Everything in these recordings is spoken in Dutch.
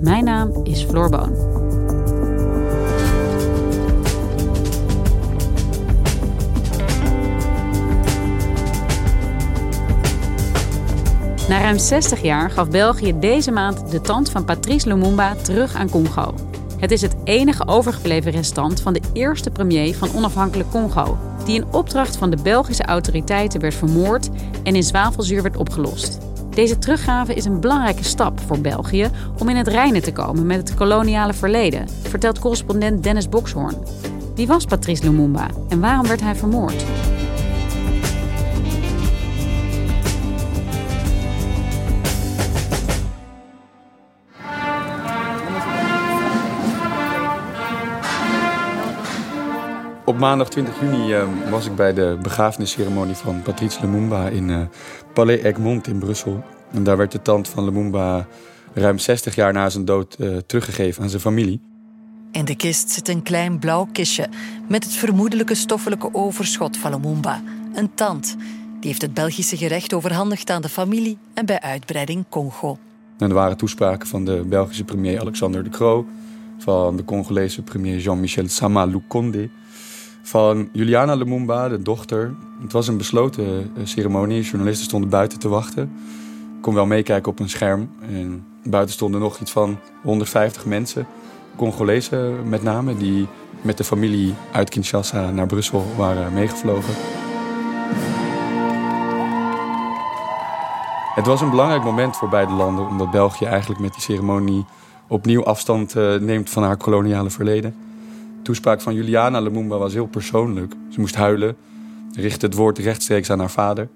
Mijn naam is Floor Boon. Na ruim 60 jaar gaf België deze maand de tand van Patrice Lumumba terug aan Congo. Het is het enige overgebleven restant van de eerste premier van onafhankelijk Congo, die in opdracht van de Belgische autoriteiten werd vermoord en in zwavelzuur werd opgelost. Deze teruggave is een belangrijke stap voor België om in het reine te komen met het koloniale verleden, vertelt correspondent Dennis Bokshorn. Wie was Patrice Lumumba en waarom werd hij vermoord? Op maandag 20 juni was ik bij de begrafenisceremonie van Patrice Lumumba in Palais Egmont in Brussel. En daar werd de tand van Lumumba ruim 60 jaar na zijn dood teruggegeven aan zijn familie. In de kist zit een klein blauw kistje met het vermoedelijke stoffelijke overschot van Lumumba. Een tand. Die heeft het Belgische gerecht overhandigd aan de familie en bij uitbreiding Congo. En er waren toespraken van de Belgische premier Alexander De Croo, van de Congolese premier Jean-Michel Samaloukonde, van Juliana Lumumba, de dochter. Het was een besloten ceremonie. Journalisten stonden buiten te wachten. Ik kon wel meekijken op een scherm. En buiten stonden nog iets van 150 mensen. Congolezen met name, die met de familie uit Kinshasa naar Brussel waren meegevlogen. Het was een belangrijk moment voor beide landen, omdat België eigenlijk met die ceremonie opnieuw afstand neemt van haar koloniale verleden. De toespraak van Juliana Lumumba was heel persoonlijk. Ze moest huilen, richtte het woord rechtstreeks aan haar vader.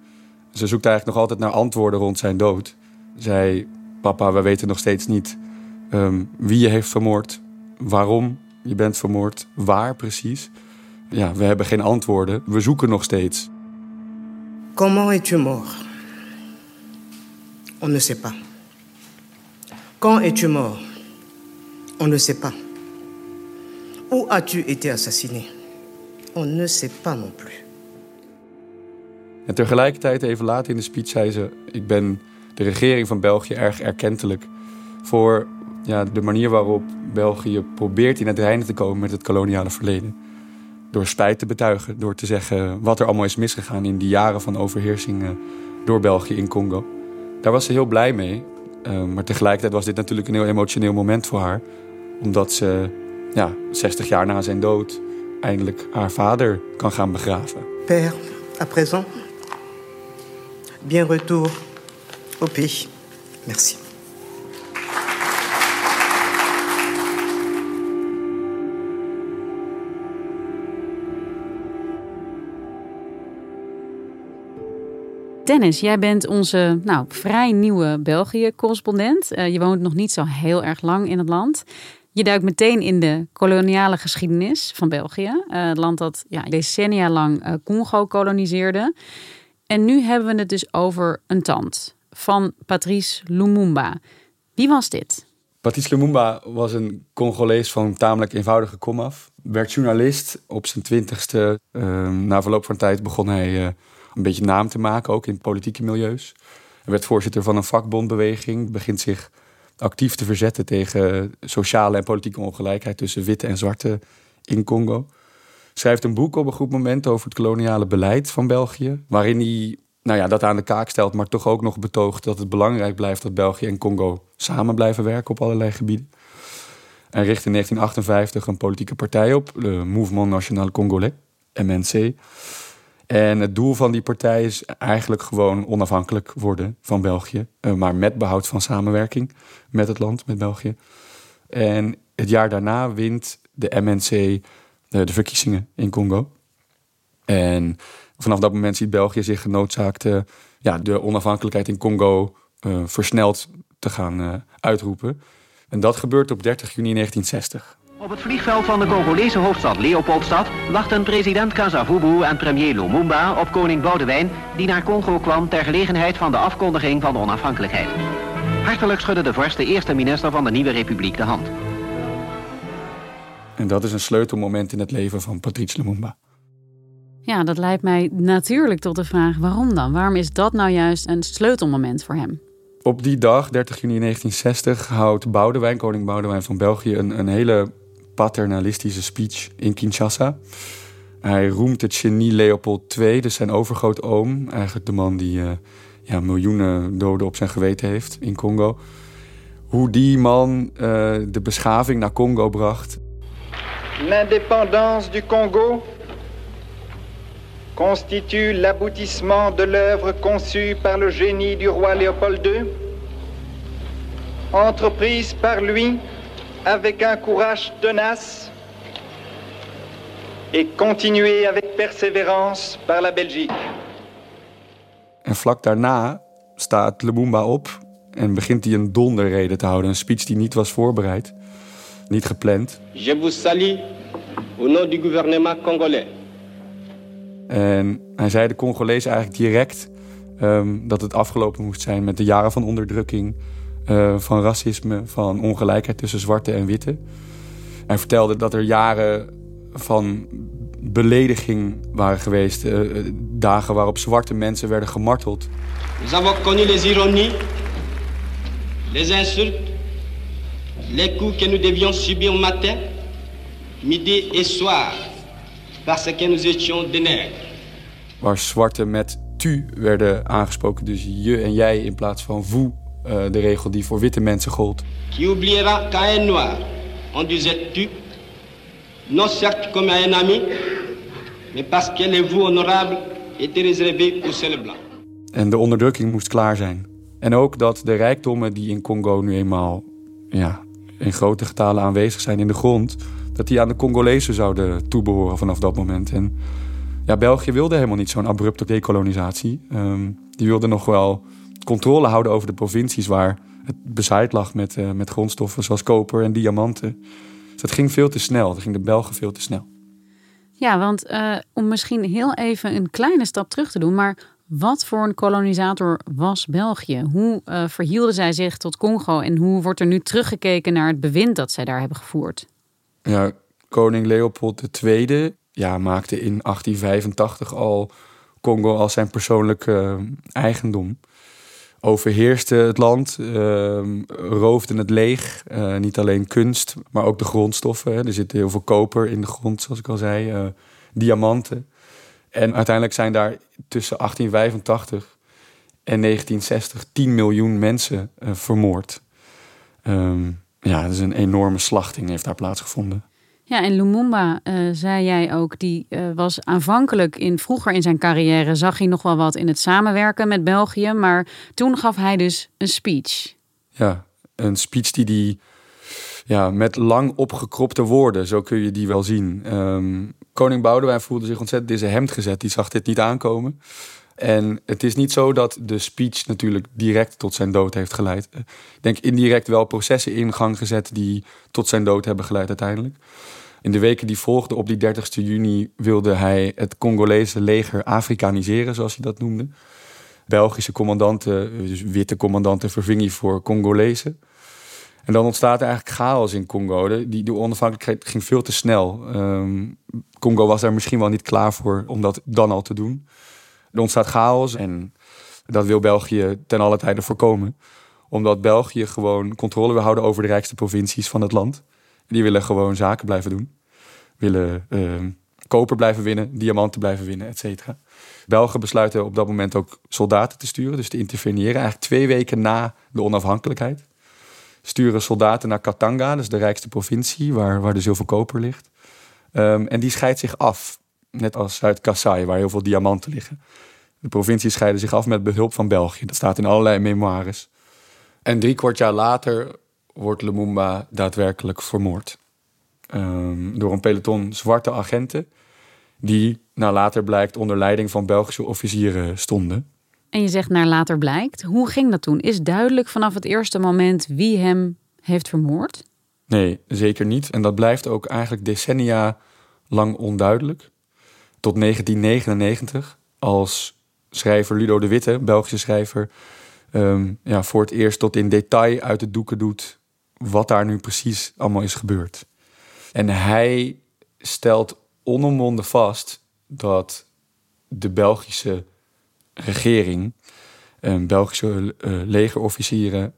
Ze zoekt eigenlijk nog altijd naar antwoorden rond zijn dood. Zei, papa, we weten nog steeds niet wie je heeft vermoord, waarom je bent vermoord, waar precies. Ja, we hebben geen antwoorden, we zoeken nog steeds. Comment es-tu mort? On ne sait pas. Quand es-tu mort? On ne sait pas. Hoe as-tu été assassiné? On ne sait pas non plus. En tegelijkertijd, even later in de speech, zei ze: ik ben de regering van België erg erkentelijk voor de manier waarop België probeert in het reine te komen met het koloniale verleden. Door spijt te betuigen, door te zeggen wat er allemaal is misgegaan in die jaren van overheersing door België in Congo. Daar was ze heel blij mee. Maar tegelijkertijd was dit natuurlijk een heel emotioneel moment voor haar. Omdat ze 60 jaar na zijn dood eindelijk haar vader kan gaan begraven. Père, à présent, bien retour au pays. Merci. Dennis, jij bent onze vrij nieuwe België-correspondent. Je woont nog niet zo heel erg lang in het land. Je duikt meteen in de koloniale geschiedenis van België. Het land dat decennia lang Congo koloniseerde. En nu hebben we het dus over een tand van Patrice Lumumba. Wie was dit? Patrice Lumumba was een Congolees van tamelijk eenvoudige komaf. Werd journalist op zijn 20e. Na verloop van tijd begon hij een beetje naam te maken, ook in politieke milieus. Hij werd voorzitter van een vakbondbeweging, begint zich actief te verzetten tegen sociale en politieke ongelijkheid tussen witte en zwarte in Congo. Schrijft een boek op een goed moment over het koloniale beleid van België, waarin hij dat aan de kaak stelt, maar toch ook nog betoogt dat het belangrijk blijft dat België en Congo samen blijven werken op allerlei gebieden. en richtte in 1958 een politieke partij op, de Mouvement National Congolais, MNC. En het doel van die partij is eigenlijk gewoon onafhankelijk worden van België, maar met behoud van samenwerking met het land, met België. En het jaar daarna wint de MNC de verkiezingen in Congo. En vanaf dat moment ziet België zich genoodzaakt de onafhankelijkheid in Congo versneld te gaan uitroepen. En dat gebeurt op 30 juni 1960. Op het vliegveld van de Congolese hoofdstad Leopoldstad wachten president Kasavubu en premier Lumumba op koning Boudewijn, die naar Congo kwam ter gelegenheid van de afkondiging van de onafhankelijkheid. Hartelijk schudde de vorst de eerste minister van de nieuwe republiek de hand. En dat is een sleutelmoment in het leven van Patrice Lumumba. Ja, dat leidt mij natuurlijk tot de vraag waarom dan? Waarom is dat nou juist een sleutelmoment voor hem? Op die dag, 30 juni 1960, houdt Boudewijn, koning Boudewijn van België, een hele paternalistische speech in Kinshasa. Hij roemt het genie Leopold II, dus zijn overgrootoom. Eigenlijk de man die miljoenen doden op zijn geweten heeft in Congo. Hoe die man de beschaving naar Congo bracht. L'indépendance du Congo constitue l'aboutissement de l'œuvre conçue par le génie du roi Léopold II, entreprise par lui avec un courage tenace et continuée avec persévérance par la Belgique. En vlak daarna staat Lumumba op en begint hij een donderrede te houden, een speech die niet was voorbereid, niet gepland. Je vous salue au nom du gouvernement congolais. En hij zei de Congolezen eigenlijk direct dat het afgelopen moest zijn met de jaren van onderdrukking, van racisme, van ongelijkheid tussen zwarte en witte. Hij vertelde dat er jaren van belediging waren geweest, dagen waarop zwarte mensen werden gemarteld. Nous avons connu les ironies, les insultes, les coups que nous devions subir au matin, midi et soir. Waar zwarte met tu werden aangesproken, dus je en jij in plaats van vous, de regel die voor witte mensen gold. Qui oubliera qu'à un noir, on disait tu, non certes comme à un ami, mais parce que le vous honorable était réservé aux seuls blancs. En de onderdrukking moest klaar zijn. En ook dat de rijkdommen die in Congo nu eenmaal in grote getalen aanwezig zijn in de grond, dat die aan de Congolezen zouden toebehoren vanaf dat moment. En België wilde helemaal niet zo'n abrupte dekolonisatie. Die wilde nog wel controle houden over de provincies waar het bezaaid lag met grondstoffen zoals koper en diamanten. Dus dat ging veel te snel. Dat ging de Belgen veel te snel. Ja, want om misschien heel even een kleine stap terug te doen, maar wat voor een kolonisator was België? Hoe verhielden zij zich tot Congo en hoe wordt er nu teruggekeken naar het bewind dat zij daar hebben gevoerd? Ja, koning Leopold II maakte in 1885 al Congo als zijn persoonlijke eigendom. Overheerste het land, roofde het leeg. Niet alleen kunst, maar ook de grondstoffen. Hè. Er zit heel veel koper in de grond, zoals ik al zei. Diamanten. En uiteindelijk zijn daar tussen 1885 en 1960 10 miljoen mensen vermoord. Dus een enorme slachting heeft daar plaatsgevonden. Ja, en Lumumba, zei jij ook, die was aanvankelijk vroeger in zijn carrière, zag hij nog wel wat in het samenwerken met België, maar toen gaf hij dus een speech. Ja, een speech die met lang opgekropte woorden, zo kun je die wel zien. Koning Boudewijn voelde zich ontzettend in zijn hemd gezet, die zag dit niet aankomen. En het is niet zo dat de speech natuurlijk direct tot zijn dood heeft geleid. Ik denk indirect wel processen in gang gezet die tot zijn dood hebben geleid uiteindelijk. In de weken die volgden op die 30e juni wilde hij het Congolese leger Afrikaniseren, zoals hij dat noemde. Belgische commandanten, dus witte commandanten, verving hij voor Congolezen. En dan ontstaat er eigenlijk chaos in Congo. Die onafhankelijkheid ging veel te snel. Congo was daar misschien wel niet klaar voor om dat dan al te doen. Er ontstaat chaos en dat wil België ten alle tijde voorkomen. Omdat België gewoon controle wil houden over de rijkste provincies van het land. Die willen gewoon zaken blijven doen. Willen koper blijven winnen, diamanten blijven winnen, et cetera. Belgen besluiten op dat moment ook soldaten te sturen, dus te interveneren. Eigenlijk 2 weken na de onafhankelijkheid. sturen soldaten naar Katanga, dus de rijkste provincie, waar de zilverkoper ligt. En die scheidt zich af, net als Zuid-Kasaï, waar heel veel diamanten liggen. De provincies scheiden zich af met behulp van België. Dat staat in allerlei memoires. En 3/4 jaar later wordt Lumumba daadwerkelijk vermoord. Door een peloton zwarte agenten, die naar later blijkt onder leiding van Belgische officieren stonden. En je zegt naar later blijkt. Hoe ging dat toen? Is duidelijk vanaf het eerste moment wie hem heeft vermoord? Nee, zeker niet. En dat blijft ook eigenlijk decennia lang onduidelijk. Tot 1999, als schrijver Ludo de Witte, Belgische schrijver, voor het eerst tot in detail uit de doeken doet wat daar nu precies allemaal is gebeurd. En hij stelt onomwonden vast dat de Belgische regering, Belgische legerofficieren,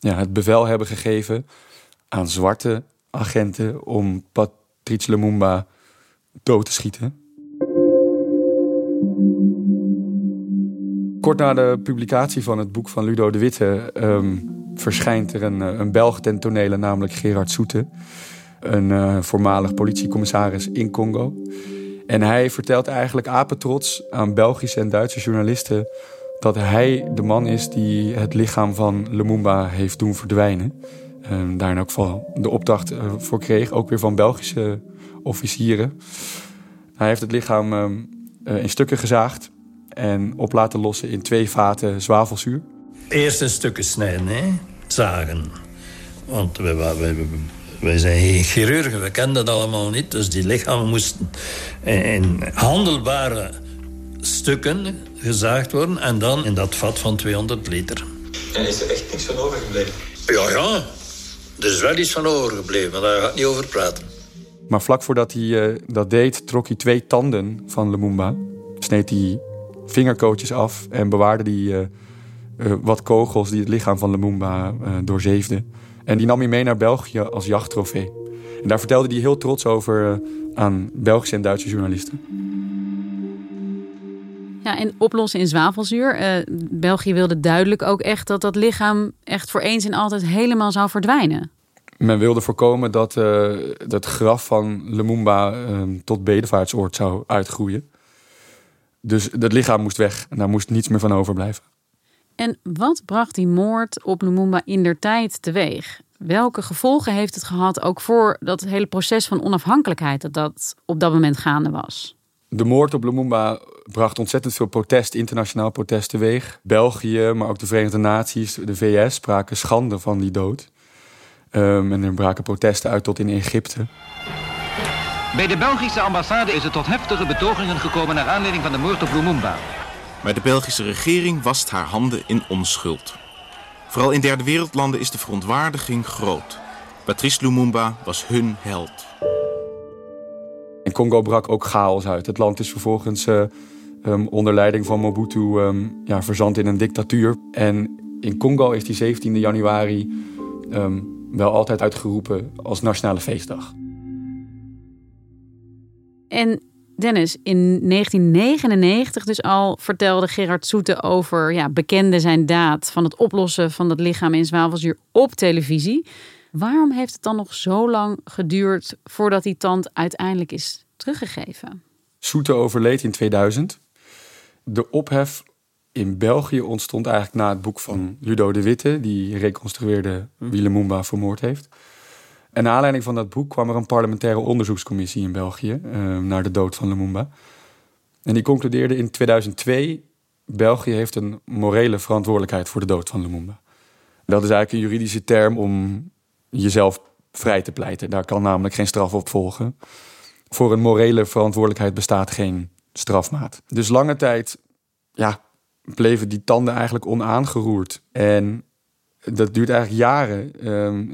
het bevel hebben gegeven aan zwarte agenten om Patrice Lumumba dood te schieten. Kort na de publicatie van het boek van Ludo de Witte verschijnt er een Belg ten tonele, namelijk Gerard Soete, een voormalig politiecommissaris in Congo. En hij vertelt eigenlijk apetrots aan Belgische en Duitse journalisten dat hij de man is die het lichaam van Lumumba heeft doen verdwijnen. Daar in elk geval de opdracht voor kreeg, ook weer van Belgische officieren. Hij heeft het lichaam in stukken gezaagd en op laten lossen in 2 vaten zwavelzuur. Eerst in stukken snijden, hè? Zagen. Want wij zijn geen chirurgen, we kenden dat allemaal niet. Dus die lichamen moesten in handelbare stukken gezaagd worden. En dan in dat vat van 200 liter. En is er echt niks van overgebleven? Ja. Er is wel iets van overgebleven, maar daar gaat niet over praten. Maar vlak voordat hij dat deed, trok hij 2 tanden van Lumumba. Sneed hij vingerkootjes af en bewaarde hij wat kogels die het lichaam van Lumumba doorzeefden. En die nam hij mee naar België als jachttrofee. En daar vertelde hij heel trots over aan Belgische en Duitse journalisten. Ja, en oplossen in zwavelzuur. België wilde duidelijk ook echt dat lichaam echt voor eens en altijd helemaal zou verdwijnen. Men wilde voorkomen dat het graf van Lumumba tot bedevaartsoord zou uitgroeien. Dus het lichaam moest weg en daar moest niets meer van overblijven. En wat bracht die moord op Lumumba indertijd teweeg? Welke gevolgen heeft het gehad ook voor dat hele proces van onafhankelijkheid dat op dat moment gaande was? De moord op Lumumba bracht ontzettend veel protest, internationaal protest teweeg. België, maar ook de Verenigde Naties, de VS spraken schande van die dood. En er braken protesten uit tot in Egypte. Bij de Belgische ambassade is het tot heftige betogingen gekomen naar aanleiding van de moord op Lumumba. Maar de Belgische regering wast haar handen in onschuld. Vooral in derde wereldlanden is de verontwaardiging groot. Patrice Lumumba was hun held. In Congo brak ook chaos uit. Het land is vervolgens onder leiding van Mobutu verzand in een dictatuur. En in Congo is die 17e januari wel altijd uitgeroepen als nationale feestdag. En Dennis, in 1999 dus al vertelde Gerard Soete over, bekende zijn daad van het oplossen van dat lichaam in zwavelzuur op televisie. Waarom heeft het dan nog zo lang geduurd voordat die tand uiteindelijk is teruggegeven? Soete overleed in 2000. De ophef in België ontstond eigenlijk na het boek van Ludo de Witte, die reconstrueerde wie Lumumba vermoord heeft. En naar aanleiding van dat boek kwam er een parlementaire onderzoekscommissie in België naar de dood van Lumumba. En die concludeerde in 2002... België heeft een morele verantwoordelijkheid voor de dood van Lumumba. Dat is eigenlijk een juridische term om jezelf vrij te pleiten. Daar kan namelijk geen straf op volgen. Voor een morele verantwoordelijkheid bestaat geen strafmaat. Dus lange tijd bleven die tanden eigenlijk onaangeroerd. En dat duurt eigenlijk jaren.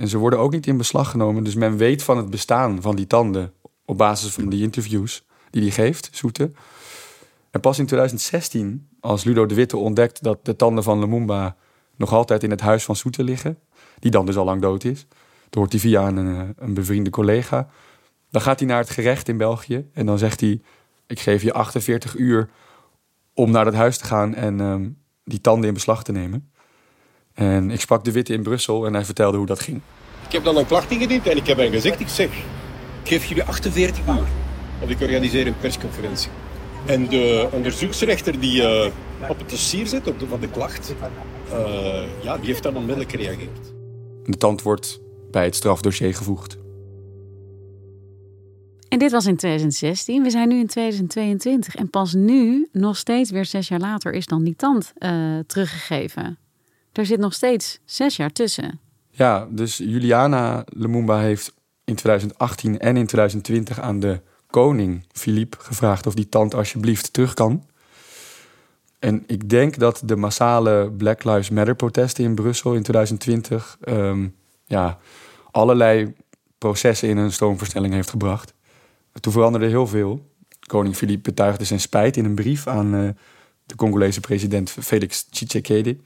En ze worden ook niet in beslag genomen. Dus men weet van het bestaan van die tanden op basis van die interviews die hij geeft, Soete. En pas in 2016, als Ludo de Witte ontdekt dat de tanden van Lumumba nog altijd in het huis van Soete liggen, die dan dus al lang dood is, door hij via een bevriende collega. Dan gaat hij naar het gerecht in België en dan zegt hij: ik geef je 48 uur om naar dat huis te gaan en die tanden in beslag te nemen. En ik sprak De Witte in Brussel en hij vertelde hoe dat ging. Ik heb dan een klacht ingediend en ik heb hen gezegd, ik zeg, ik geef jullie 48 uur. Want ik organiseer een persconferentie. En de onderzoeksrechter die op het dossier zit, van de klacht, die heeft dan onmiddellijk gereageerd. Het antwoord bij het strafdossier gevoegd. En dit was in 2016. We zijn nu in 2022. En pas nu, nog steeds weer 6 jaar later, is dan die tand teruggegeven. Er zit nog steeds 6 jaar tussen. Ja, dus Juliana Lumumba heeft in 2018 en in 2020 aan de koning Philippe gevraagd of die tand alsjeblieft terug kan. En ik denk dat de massale Black Lives Matter protesten in Brussel in 2020... allerlei processen in een stroomversnelling heeft gebracht. Toen veranderde heel veel. Koning Philippe betuigde zijn spijt in een brief aan de Congolese president Felix Tshisekedi.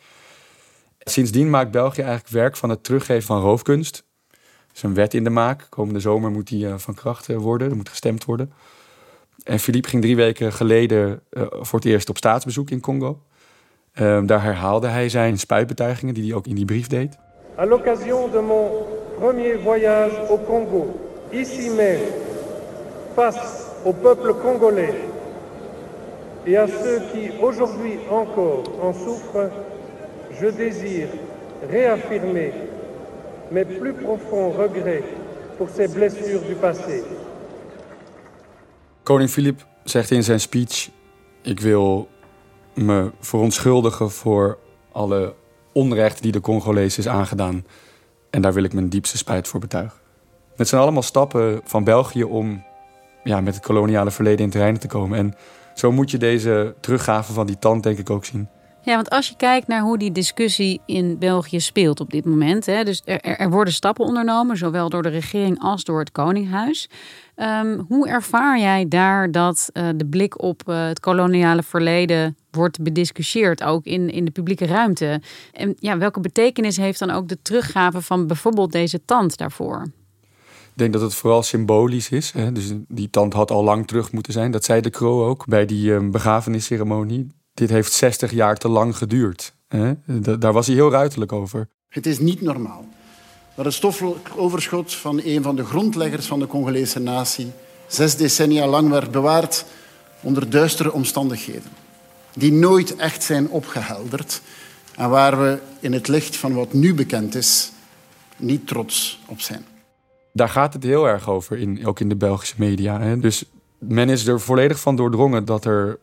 Sindsdien maakt België eigenlijk werk van het teruggeven van roofkunst. Er is een wet in de maak. Komende zomer moet die van kracht worden. Er moet gestemd worden. En Philippe ging 3 weken geleden voor het eerst op staatsbezoek in Congo. Daar herhaalde hij zijn spijtbetuigingen die hij ook in die brief deed. À l'occasion de mon premier voyage au Congo, ici même, face au peuple congolais et à ceux qui aujourd'hui encore en souffrent, je désire réaffirmer mes plus profonds regrets pour ces blessures du passé. Koning Philippe zegt in zijn speech: ik wil me verontschuldigen voor alle onrecht die de Congolezen is aangedaan. En daar wil ik mijn diepste spijt voor betuigen. Het zijn allemaal stappen van België om met het koloniale verleden in terrein te komen. En zo moet je deze teruggave van die tand denk ik ook zien. Ja, want als je kijkt naar hoe die discussie in België speelt op dit moment. Hè, dus er worden stappen ondernomen, zowel door de regering als door het Koningshuis. Hoe ervaar jij daar dat de blik op het koloniale verleden wordt bediscussieerd, ook in de publieke ruimte? En ja, welke betekenis heeft dan ook de teruggave van bijvoorbeeld deze tand daarvoor? Ik denk dat het vooral symbolisch is. Hè? Dus die tand had al lang terug moeten zijn. Dat zei De Croo ook bij die begrafenisceremonie. Dit heeft 60 jaar te lang geduurd. Hè? Daar was hij heel ruiterlijk over. Het is niet normaal dat het stoffelijk overschot van een van de grondleggers van de Congolese natie 6 decennia lang werd bewaard onder duistere omstandigheden. Die nooit echt zijn opgehelderd en waar we in het licht van wat nu bekend is niet trots op zijn. Daar gaat het heel erg over, ook in de Belgische media. Hè? Dus men is er volledig van doordrongen dat er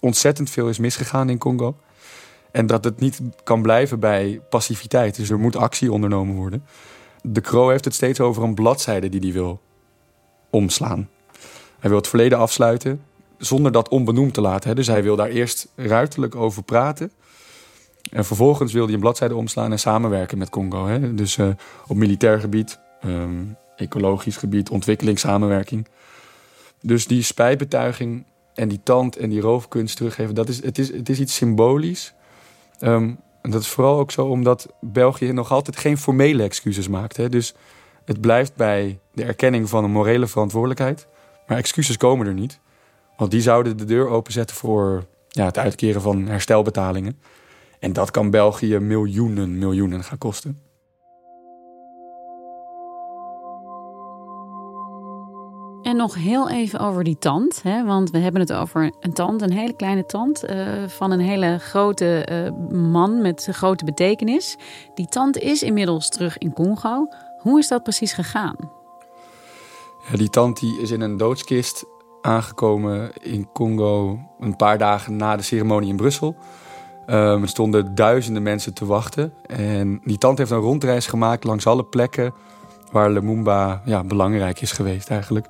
ontzettend veel is misgegaan in Congo. En dat het niet kan blijven bij passiviteit. Dus er moet actie ondernomen worden. De Croo heeft het steeds over een bladzijde die hij wil omslaan. Hij wil het verleden afsluiten zonder dat onbenoemd te laten. Dus hij wil daar eerst ruiterlijk over praten. En vervolgens wil hij een bladzijde omslaan en samenwerken met Congo. Hè? Dus op militair gebied, ecologisch gebied, ontwikkelingssamenwerking. Dus die spijtbetuiging en die tand en die roofkunst teruggeven, het is iets symbolisch. En dat is vooral ook zo omdat België nog altijd geen formele excuses maakt. Hè? Dus het blijft bij de erkenning van een morele verantwoordelijkheid. Maar excuses komen er niet. Want die zouden de deur openzetten voor het uitkeren van herstelbetalingen. En dat kan België miljoenen gaan kosten. En nog heel even over die tand. Hè? Want we hebben het over een tand, een hele kleine tand. Van een hele grote man met grote betekenis. Die tand is inmiddels terug in Congo. Hoe is dat precies gegaan? Ja, die tand die is in een doodskist aangekomen in Congo een paar dagen na de ceremonie in Brussel. Er stonden duizenden mensen te wachten. En die tand heeft een rondreis gemaakt langs alle plekken waar Lumumba belangrijk is geweest eigenlijk.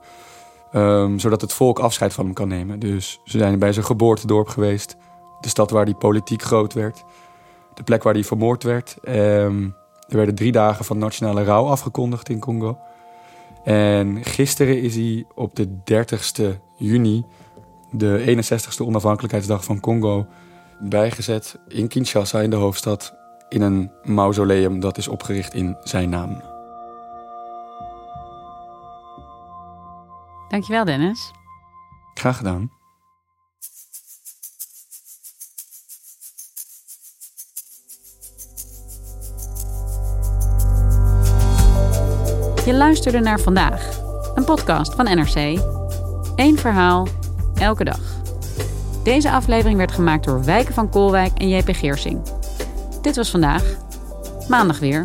Zodat het volk afscheid van hem kan nemen. Dus ze zijn bij zijn geboortedorp geweest. De stad waar hij politiek groot werd. De plek waar hij vermoord werd. Er werden 3 dagen van nationale rouw afgekondigd in Congo. En gisteren is hij op de 30ste juni... de 61ste onafhankelijkheidsdag van Congo bijgezet in Kinshasa, in de hoofdstad, in een mausoleum dat is opgericht in zijn naam. Dankjewel, Dennis. Graag gedaan. Je luisterde naar Vandaag, een podcast van NRC. Eén verhaal, elke dag. Deze aflevering werd gemaakt door Wijken van Kolwijk en JP Geersing. Dit was Vandaag. Maandag weer.